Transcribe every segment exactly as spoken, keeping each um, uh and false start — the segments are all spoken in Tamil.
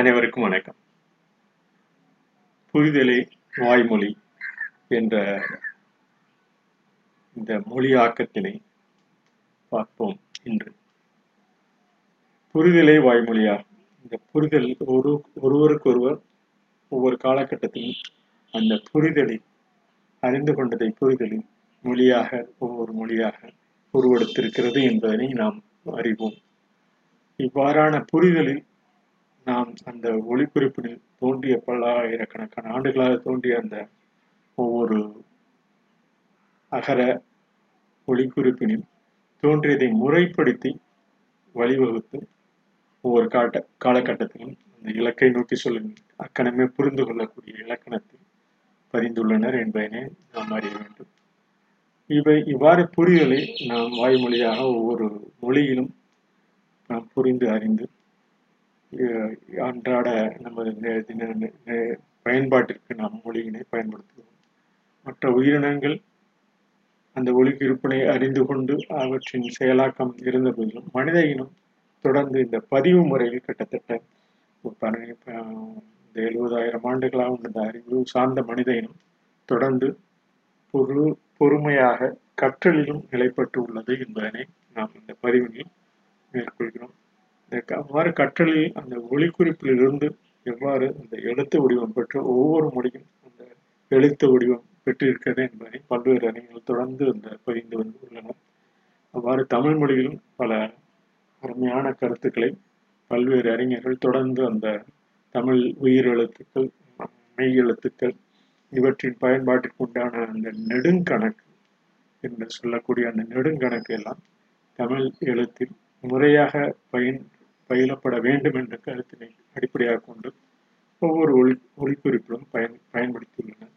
அனைவருக்கும் வணக்கம். புரிதலே வாய்மொழி என்ற இந்த மொழியாக்கத்தினை பார்ப்போம். இன்று புரிதலே வாய்மொழியாகும். இந்த புரிதல் ஒரு ஒருவருக்கொருவர் ஒவ்வொரு காலகட்டத்திலும் அந்த புரிதலில் அறிந்து கொண்டதை புரிதலில் மொழியாக ஒவ்வொரு மொழியாக உருவெடுத்திருக்கிறது என்பதனை நாம் அறிவோம். இவ்வாறான புரிதலில் நாம் அந்த ஒளிக்குறிப்பில் தோன்றிய பல்லாயிரக்கணக்கான ஆண்டுகளாக தோன்றிய அந்த ஒவ்வொரு அகர ஒளிக்குறிப்பினும் தோன்றியதை முறைப்படுத்தி வழிவகுத்து ஒவ்வொரு காட்ட காலகட்டத்திலும் அந்த இலக்கை நோக்கி சொல்லும் அக்கணமே புரிந்து கொள்ளக்கூடிய இலக்கணத்தில் பதிந்துள்ளனர் என்பதனை நாம் அறிய வேண்டும். இவை இவ்வாறு புரிதலை நாம் வாய்மொழியாக ஒவ்வொரு மொழியிலும் நாம் புரிந்து அறிந்து அன்றாட நமது பயன்பாட்டிற்கு நாம் மொழியினை பயன்படுத்துகிறோம். மற்ற உயிரினங்கள் அந்த ஒளிக்குறிப்பினை அறிந்து கொண்டு அவற்றின் செயலாக்கம் இருந்த போதிலும் மனித இனம் தொடர்ந்து இந்த பதிவு முறையில் கிட்டத்தட்ட இந்த எழுபதாயிரம் ஆண்டுகளாக இந்த அறிவு சார்ந்த மனித இனம் தொடர்ந்து பொரு பொறுமையாக கற்றலிலும் நிலைப்பட்டு உள்ளது என்பதனை நாம் இந்த பதிவினை மேற்கொள்கிறோம். அவ்வாறு கற்றலில் அந்த ஒளிக்குறிப்பில் இருந்து எவ்வாறு அந்த எழுத்து வடிவம் பெற்று ஒவ்வொரு மொழியும் அந்த எழுத்து வடிவம் பெற்றிருக்கிறது என்பதை பல்வேறு அறிஞர்கள் தொடர்ந்து அந்த பதிந்து வந்து உள்ளனர். அவ்வாறு தமிழ் மொழியிலும் பல அருமையான கருத்துக்களை பல்வேறு அறிஞர்கள் தொடர்ந்து அந்த தமிழ் உயிர் எழுத்துக்கள் மெய் எழுத்துக்கள் இவற்றின் பயன்பாட்டிற்கு உண்டான அந்த நெடுங்கணக்கு என்று சொல்லக்கூடிய அந்த நெடுங்கணக்கு எல்லாம் தமிழ் எழுத்தில் முறையாக பயன் பயிலப்பட வேண்டும் என்ற கருத்தினை அடிப்படையாக கொண்டு ஒவ்வொரு ஒளி ஒளிக்குறிப்பிலும் பயன் பயன்படுத்தியுள்ளனர்.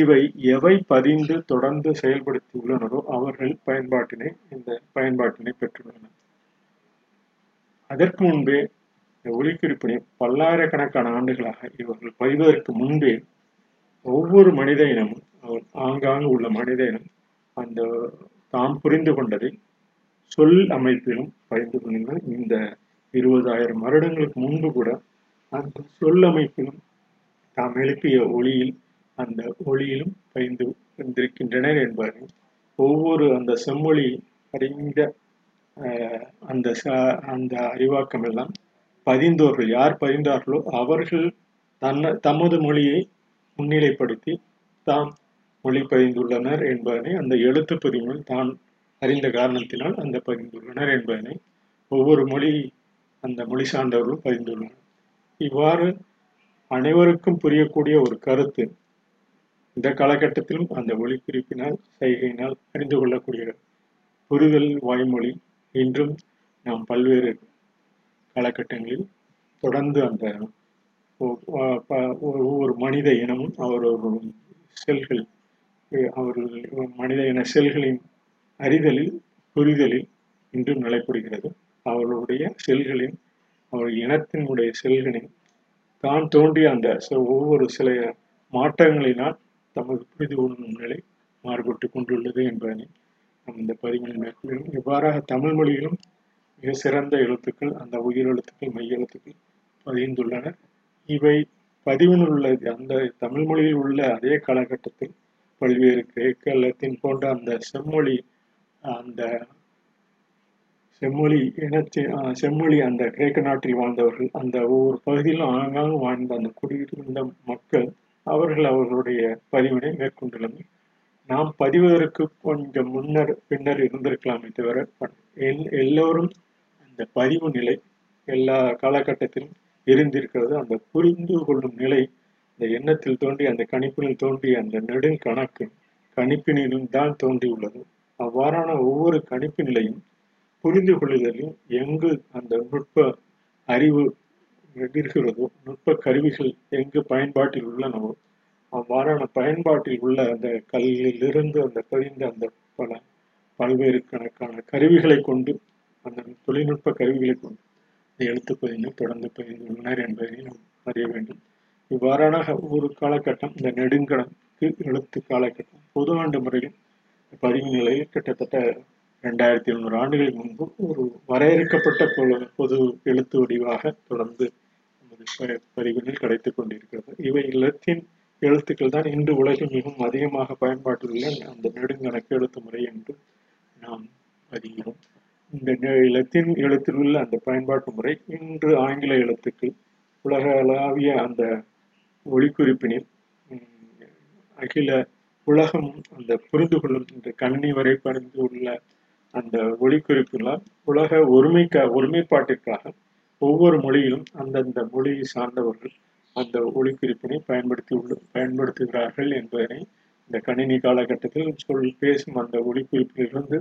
இவை எவை பதிந்து தொடர்ந்து செயல்படுத்தி உள்ளனரோ அவர்கள் பயன்பாட்டினை இந்த பயன்பாட்டினை பெற்றுள்ளனர். அதற்கு முன்பே இந்த ஒளிக்குறிப்பினை பல்லாயிரக்கணக்கான ஆண்டுகளாக இவர்கள் பதிவதற்கு முன்பே ஒவ்வொரு மனித இனமும் அவர் ஆங்காங்கு உள்ள மனித இனம் அந்த தாம் புரிந்து கொண்டதை சொல் அமைப்பிலும் பயின்று கொண்டனர். இந்த இருபதாயிரம் வருடங்களுக்கு முன்பு கூட அந்த சொல் அமைப்பிலும் தாம் எழுப்பிய ஒளியில் அந்த ஒளியிலும் பயின்று வந்திருக்கின்றனர் என்பதை ஒவ்வொரு அந்த செம்மொழி அறிந்த அந்த ச அந்த அறிவாக்கம் எல்லாம் பதிந்தோர்கள் யார் பதிந்தார்களோ அவர்கள் தன்ன தமது மொழியை முன்னிலைப்படுத்தி தாம் மொழி பதிந்துள்ளனர் என்பதனை அந்த எழுத்து பதிவுகள் தான் அறிந்த காரணத்தினால் அந்த பதிந்துள்ளனர் என்பதனை ஒவ்வொரு மொழி அந்த மொழி சார்ந்தவர்களும் பதிந்துள்ளனர். இவ்வாறு அனைவருக்கும் புரியக்கூடிய ஒரு கருத்து இந்த காலகட்டத்திலும் அந்த ஒளிக்குறிப்பினால் சைகையினால் அறிந்து கொள்ளக்கூடிய புரிதல் வாய்மொழி இன்றும் நாம் பல்வேறு காலகட்டங்களில் தொடர்ந்து அந்த ஒவ்வொரு மனித இனமும் அவரவர்களும் செல்கள் அவர்கள் மனித இன செல்களின் அறிதலில் புரிதலில் இன்றும் நிலைப்படுகிறது. அவர்களுடைய செல்களின் அவருடைய இனத்தினுடைய செல்களின் தான் தோன்றிய அந்த ஒவ்வொரு சில மாற்றங்களினால் தமது புரிந்து கொள்ளும் நிலை மாறுபட்டு கொண்டுள்ளது என்பதனை நாம் இந்த பதிவில் மேற்கொள்கிறோம். இவ்வாறாக தமிழ் மொழியிலும் மிக சிறந்த எழுத்துக்கள் அந்த உயிர் எழுத்துக்கள் மெய் எழுத்துக்கள் பதிந்துள்ளன. இவை பதிவில் உள்ள அந்த தமிழ் மொழியில் உள்ள அதே காலகட்டத்தில் பல்வேறு கிரேக்க லத்தீன் போன்ற அந்த செம்மொழி அந்த செம்மொழி இனத்தின் செம்மொழி அந்த கிரேக்க நாட்டில் வாழ்ந்தவர்கள் அந்த ஒவ்வொரு பகுதியிலும் ஆங்காங்கு வாழ்ந்த அந்த குடியிருந்த மக்கள் அவர்கள் அவர்களுடைய பதிவினை மேற்கொண்டுள்ளனர். நாம் பதிவதற்கு கொஞ்சம் முன்னர் பின்னர் இருந்திருக்கலாமே தவிர எல்லோரும் அந்த பதிவு நிலை எல்லா காலகட்டத்திலும் இருந்திருக்கிறது. அந்த புரிந்து கொள்ளும் நிலை இந்த எண்ணத்தில் தோன்றி அந்த கணிப்பினில் தோன்றிய அந்த நெடுங்கணக்கு கணிப்பினிலும் தான் தோன்றியுள்ளது. அவ்வாறான ஒவ்வொரு கணிப்பு நிலையும் புரிந்து கொள்ளுதலில் எங்கு அந்த நுட்ப அறிவு இருக்கிறதோ நுட்ப கருவிகள் எங்கு பயன்பாட்டில் உள்ளனவோ அவ்வாறான பயன்பாட்டில் உள்ள அந்த கல்லிலிருந்து அந்த பதிந்த அந்த பல பல்வேறு கணக்கான கருவிகளை கொண்டு அந்த தொழில்நுட்ப கருவிகளை கொண்டு எழுத்து பதிந்து தொடர்ந்து பதிந்துள்ளனர் என்பதை நாம் அறிய வேண்டும். இவ்வாறான ஒரு காலகட்டம் இந்த நெடுங்கணக்கு எழுத்து காலகட்டம் பொது ஆண்டு முறையில் பதிவு நிலையில் கிட்டத்தட்ட இரண்டாயிரத்தி எழுநூறு ஆண்டுகளுக்கு முன்பு ஒரு வரையறுக்கப்பட்ட பொது எழுத்து வடிவாக தொடர்ந்து நமது வரிகளில் கிடைத்துக் கொண்டிருக்கிறது. இவை இலத்தீன் எழுத்துக்கள் தான் இன்று உலகில் மிகவும் அதிகமாக பயன்பாட்டுள்ள அந்த நெடுங்கணக்கு எழுத்து முறை என்று நாம் அறிகிறோம். இந்த இலத்தீன் எழுத்தில் உள்ள அந்த பயன்பாட்டு முறை இன்று ஆங்கில எழுத்துக்கள் உலகளாவிய அந்த ஒளிக்குறிப்பினில் அகில உலகம் அந்த புரிந்து கொள்ளும் இந்த கணினி வரை பறிந்து உள்ள அந்த ஒளிக்குறிப்புகளால் உலக ஒருமைக்க ஒருமைப்பாட்டிற்காக ஒவ்வொரு மொழியிலும் அந்தந்த மொழியை சார்ந்தவர்கள் அந்த ஒளிக்குறிப்பினை பயன்படுத்தி பயன்படுத்துகிறார்கள் என்பதனை இந்த கணினி காலகட்டத்தில் சொல் பேசும் அந்த ஒளிக்குறிப்பிலிருந்து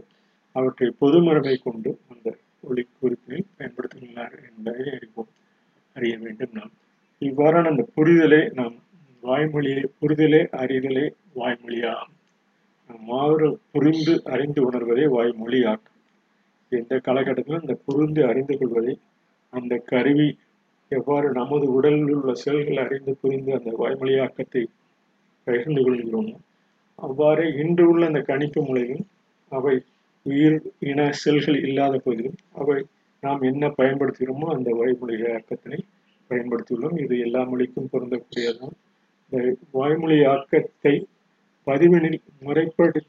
அவற்றை பொதுமரபை கொண்டு அந்த ஒளிக்குறிப்பினை பயன்படுத்துகிறார்கள் என்பதை அறிவோம் அறிய வேண்டும். நாம் இவ்வாறான அந்த புரிதலை நாம் வாய்மொழியை புரிதலே அறிதலே வாய்மொழியாகும். நாம் மாறு புரிந்து அறிந்து உணர்வதை வாய்மொழி ஆகும். இந்த காலகட்டத்தில் அந்த புரிந்து அறிந்து கொள்வதை அந்த கருவி எவ்வாறு நமது உடலில் உள்ள செல்கள் அறிந்து புரிந்து அந்த வாய்மொழியாக்கத்தை பகிர்ந்து கொள்கிறோமோ அவ்வாறே இன்று உள்ள அந்த கணிப்பு முறையும் அவை உயிர் இன செல்கள் இல்லாத போதிலும் அவை நாம் என்ன பயன்படுத்துகிறோமோ அந்த வாய்மொழியாக்கத்தினை பயன்படுத்தியுள்ளோம். இது எல்லா மொழிக்கும் பொருந்தக்கூடியதான். வாய்மொழி ஆக்கத்தை பதிவெனில் முறைப்படி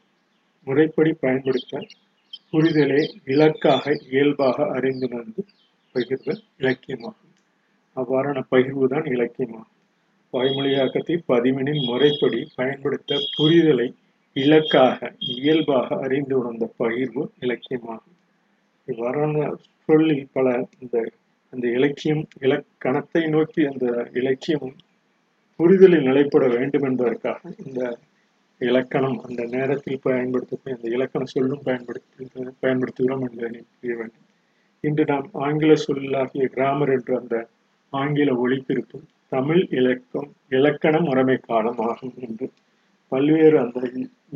முறைப்படி பயன்படுத்த புரிதலே இலக்காக இயல்பாக அறிந்துணர்ந்து பகிர்தல் இலக்கியமாகும். அவ்வாறான பகிர்வு தான் இலக்கியமாகும். வாய்மொழியாக்கத்தை பதிவெனில் முறைப்படி பயன்படுத்த புரிதலை இலக்காக இயல்பாக அறிந்து உணர்ந்த பகிர்வு இலக்கியமாகும். இவ்வாறான சொல்லில் பல இந்த அந்த இலக்கியம் இலக்கணத்தை நோக்கி அந்த இலக்கியமும் புரிதலில் நிலைப்பட வேண்டும் என்பதற்காக இந்த இலக்கணம் அந்த நேரத்தில் பயன்படுத்த இந்த இலக்கண சொல்லும் பயன்படுத்தி பயன்படுத்துகிறோம் என்பதை புரிய வேண்டும். இன்று நாம் ஆங்கில சொல்லாகிய கிராமர் என்ற அந்த ஆங்கில ஒலிப்பிருக்கும் தமிழ் இலக்கம் இலக்கண முறைமை காலம் ஆகும் என்று பல்வேறு அந்த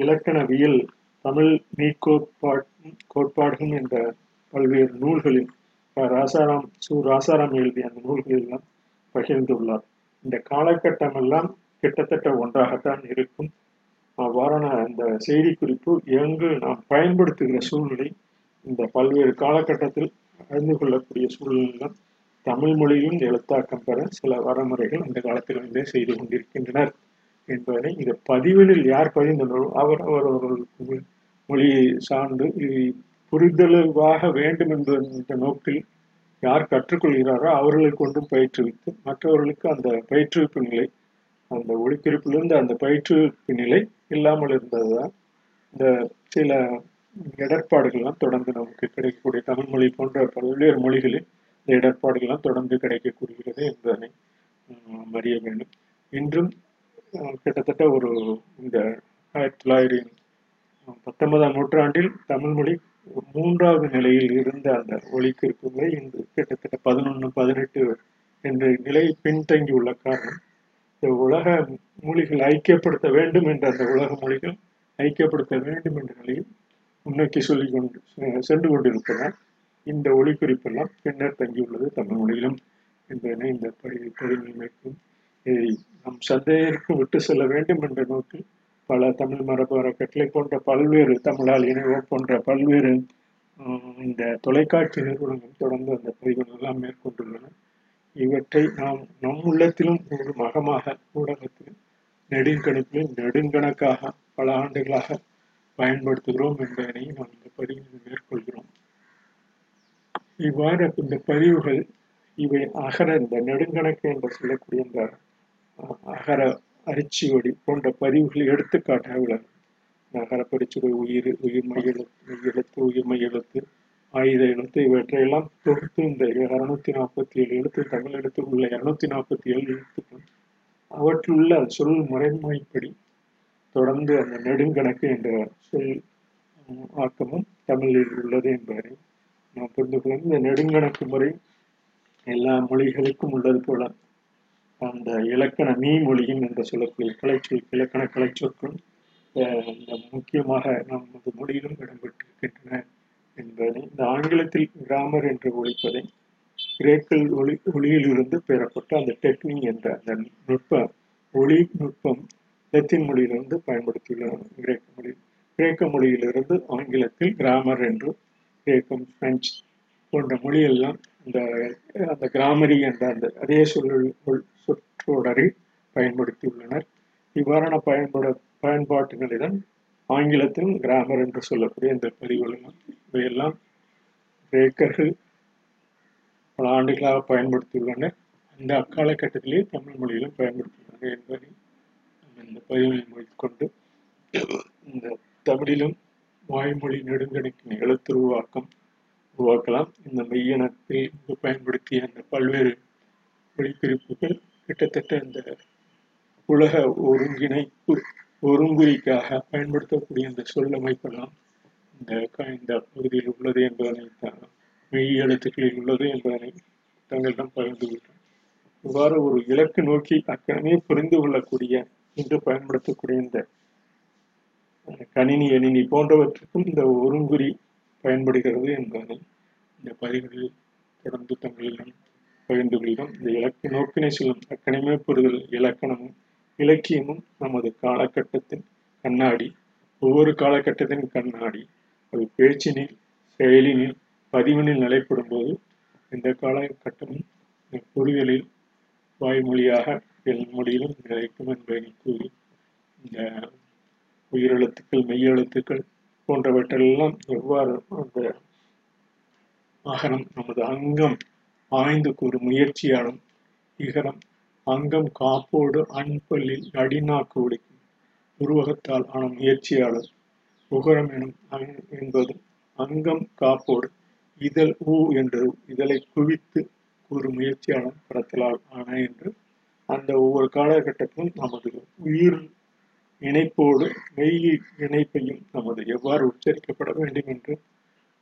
இலக்கணவியல் தமிழ் நீக்கோட்பாட்டு கோட்பாடுகள் என்ற பல்வேறு நூல்களில் ராசாராம் சு ராசாராம் எழுதிய அந்த நூல்களெல்லாம் பகிர்ந்துள்ளார். இந்த காலகட்டமெல்லாம் கிட்டத்தட்ட ஒன்றாகத்தான் இருக்கும். அவ்வாறான இந்த செய்தி குறிப்பு எங்கு நாம் பயன்படுத்துகிற சூழ்நிலை இந்த பல்வேறு காலகட்டத்தில் அறிந்து கொள்ளக்கூடிய சூழ்நிலாம் தமிழ் மொழியும் எழுத்தாக்கம் பெற சில வரமுறைகள் அந்த காலத்திலிருந்தே செய்து கொண்டிருக்கின்றனர் என்பதனை இந்த பதிவெனில் யார் பதிந்துள்ளோ அவர் அவரவர்கள் மொழியை சார்ந்து புரிதலாக வேண்டும் என்ற நோக்கில் யார் கற்றுக்கொள்கிறாரோ அவர்களுக்கு ஒன்றும் பயிற்றுவித்து மற்றவர்களுக்கு அந்த பயிற்றுவிப்பு நிலை அந்த ஒளிக்குறிப்பிலிருந்து அந்த பயிற்றுவிப்பு நிலை இல்லாமல் இருந்ததுதான் இந்த சில இடர்பாடுகள்லாம் தொடர்ந்து நமக்கு கிடைக்கக்கூடிய தமிழ் மொழி போன்ற பல்வேறு மொழிகளில் இந்த இடர்பாடுகள்லாம் தொடர்ந்து கிடைக்கக்கூடியது என்பதனை அறிய வேண்டும். இன்றும் கிட்டத்தட்ட ஒரு இந்த ஆயிரத்தி தொள்ளாயிரத்தி பத்தொன்பதாம் நூற்றாண்டில் தமிழ்மொழி மூன்றாவது நிலையில் இருந்த அந்த ஒலிக்குறிப்பு முறை இன்று கிட்டத்தட்ட பதினொன்று பதினெட்டு என்ற நிலை பின்தங்கியுள்ள காரணம் இந்த உலக மொழிகள் ஐக்கியப்படுத்த வேண்டும் என்ற அந்த உலக மொழிகள் ஐக்கியப்படுத்த வேண்டும் என்ற நிலையில் முன்னோக்கி சொல்லி கொண்டு சென்று கொண்டிருப்பதால் இந்த ஒலிக்குறிப்பெல்லாம் பின்னர் தங்கியுள்ளது தமிழ் மொழியிலும் என்பதனை இந்த பகுதி பகுதிமைக்கும் இதை நம் சந்தேகத்திற்கு விட்டு செல்ல வேண்டும் என்ற நோக்கில் பல தமிழ் மரபு அறக்கட்டளை போன்ற பல்வேறு தமிழால் இணைவோ போன்ற பல்வேறு இந்த தொலைக்காட்சி நிறுவனங்கள் தொடர்ந்து அந்த பதிவுகள் எல்லாம் மேற்கொண்டுள்ளன. இவற்றை நாம் நம் உள்ளத்திலும் ஒரு மகமாக ஊடகத்திலும் நெடுங்கணிப்பிலும் நெடுங்கணக்காக பல ஆண்டுகளாக பயன்படுத்துகிறோம் என்பதனை நாம் இந்த பதிவில் மேற்கொள்கிறோம். இவ்வாறு இந்த பதிவுகள் இவை அகர இந்த நெடுங்கணக்கு என்று சொல்லக்கூடிய இந்த அகர அரிச்சுவடி போன்ற பதிவுகளை எடுத்துக்காட்டாக விளங்கும். நகரப்பரிச்சுவடி உயிர் உயிர்மை எழுத்து எழுத்து உயிர்மை எழுத்து ஆயுத எழுத்து இவற்றையெல்லாம் தொகுத்து இந்த இரநூத்தி நாற்பத்தி ஏழு எழுத்து தமிழ் எழுத்து உள்ள இரநூத்தி நாற்பத்தி ஏழு எழுத்துக்கள் அவற்றுள்ள சொல் முறைமைப்படி தொடர்ந்து அந்த நெடுங்கணக்கு என்ற சொல் ஆக்கமும் தமிழில் உள்ளது என்பதை நாம் புரிந்து கொள்ள இந்த நெடுங்கணக்கு முறை எல்லா மொழிகளுக்கும் உள்ளது போல அந்த இலக்கண நீ மொழியும் என்று சொல்லக்கூடிய கலைச்சொல் இலக்கண கலைச்சொற்களும் முக்கியமாக நமது மொழியிலும் இடம்பெற்றிருக்கின்றன என்பதை இந்த ஆங்கிலத்தில் கிராமர் என்று ஒழிப்பதை கிரேக்கல் ஒளி ஒளியிலிருந்து பெறப்பட்ட அந்த டெக்னிக் என்ற அந்த நுட்ப ஒளி நுட்பம் லத்தீன் மொழியிலிருந்து பயன்படுத்தியுள்ளன. கிரேக்க மொழி கிரேக்க மொழியிலிருந்து ஆங்கிலத்தில் கிராமர் என்று கிரேக்கம் பிரெஞ்சு போன்ற மொழியெல்லாம் இந்த அந்த கிராமரி என்ற அந்த அதே சொல் சொற்றொடரை பயன்படுத்தியுள்ளனர். இவ்வாறான பயன்பட பயன்பாட்டுகளிடம் ஆங்கிலத்திலும் கிராமர் என்று சொல்லக்கூடிய இந்த பிரிவுகள் இவையெல்லாம் கிரேக்கர்கள் பல ஆண்டுகளாக பயன்படுத்தியுள்ளனர். அந்த அக்காலகட்டத்திலேயே தமிழ் மொழியிலும் பயன்படுத்தியுள்ளனர் என்பதை நம்ம இந்த பதிவை முடித்துக்கொண்டு, இந்த தமிழிலும் வாய்மொழி நெடுங்கணக்கின் எழுத்துருவாக்கம் உருவாக்கலாம். இந்த மெய்யணத்தில் பயன்படுத்திய அந்த பல்வேறு மொழிப்பிரிப்புகள் கிட்டத்தட்ட இந்த உலக ஒருங்கிணைப்பு ஒருங்குறிக்காக பயன்படுத்தக்கூடிய அந்த சொல்லமைப்பெல்லாம் இந்த இந்த பகுதியில் உள்ளது என்பதனை மெய் எழுத்துக்களில் உள்ளது என்பதனை தங்களிடம் பகிர்ந்து கொள்கிறேன். இவ்வாறு ஒரு இலக்கு நோக்கி அக்கணமே புரிந்து கொள்ளக்கூடிய இன்று பயன்படுத்தக்கூடிய இந்த கணினி எணினி போன்றவற்றுக்கும் இந்த ஒருங்குறி பயன்படுகிறது என்பதை இந்த பதிவுகளில் தொடர்ந்து தங்களிடம் பகிர்ந்து கொள்கிறோம். இந்த இலக்கு நோக்கினை செல்லும் அக்கணமே புரிதல் இலக்கணமும் இலக்கியமும் நமது காலகட்டத்தின் கண்ணாடி, ஒவ்வொரு காலகட்டத்தின் கண்ணாடி. அது பேச்சினில், செயலினில், பதிவினில் நிலைப்படும் போது இந்த காலகட்டமும் இந்த புரிதலில் வாய்மொழியாக எல்மொழியிலும் நிலைக்கும் என்பதை கூறி, இந்த உயிரெழுத்துக்கள் மெய்யெழுத்துக்கள் போன்றவற்றெல்லாம் எவ்வாறு அந்த ஆகரம் நமது அங்கம் ஆய்ந்து கூறும் முயற்சியாலும், இகரம் அங்கம் காப்போடு அன்பல்லில் அடிநாக்கு ஒழிக்கும் உருவகத்தால் ஆன முயற்சியாளர், உகரம் எனும் என்பதும் அங்கம் காப்போடு இதழ் ஊ என்று இதழை குவித்து கூறும் முயற்சியாளர் பரத்தலால் ஆன என்று அந்த ஒவ்வொரு காலகட்டத்திலும் நமது உயிர் இணைப்போடு மெய் இணைப்பையும் நமது எவ்வாறு உச்சரிக்கப்பட வேண்டும் என்று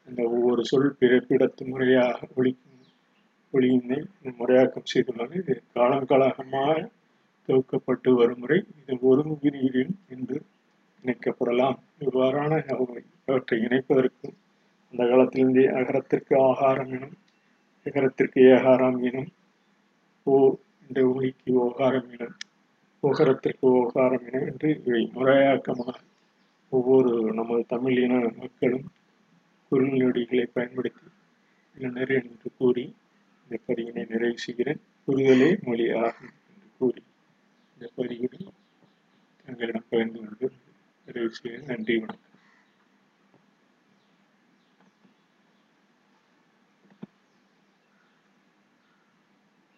அந்த ஒவ்வொரு சொல் பிறப்பிடத்து முறையாக ஒழிக்கும் ஒளியினை முறையாக்கம் செய்துள்ளது. இது காலங்காலமாக தொகுக்கப்பட்டு வரும் முறை. இது ஒருங்குறியில் என்று இணைக்கப்படலாம். இவ்வாறான அவற்றை இணைப்பதற்கு அந்த காலத்திலிருந்து அகரத்திற்கு ஆகாரம் எனும், எகரத்திற்கு ஏகாரம் எனும், ஓ என்ற ஒலிக்கு ஓகாரம் எனும், ஓகரத்திற்கு ஓகாரம் எனும் என்று இவை முறையாக்கமாக ஒவ்வொரு நமது தமிழ் இன மக்களும் குறுநொடிகளை பயன்படுத்தி இளைஞர் என்று கூறி இந்த பதிவினை நிறைவு செய்கிறேன். புரிதலே மொழியாகும் என்று கூறி இந்த பதிவுடன் தங்களிடம் பகிர்ந்து கொண்டு நிறைவு செய்கிறேன். நன்றி, வணக்கம்.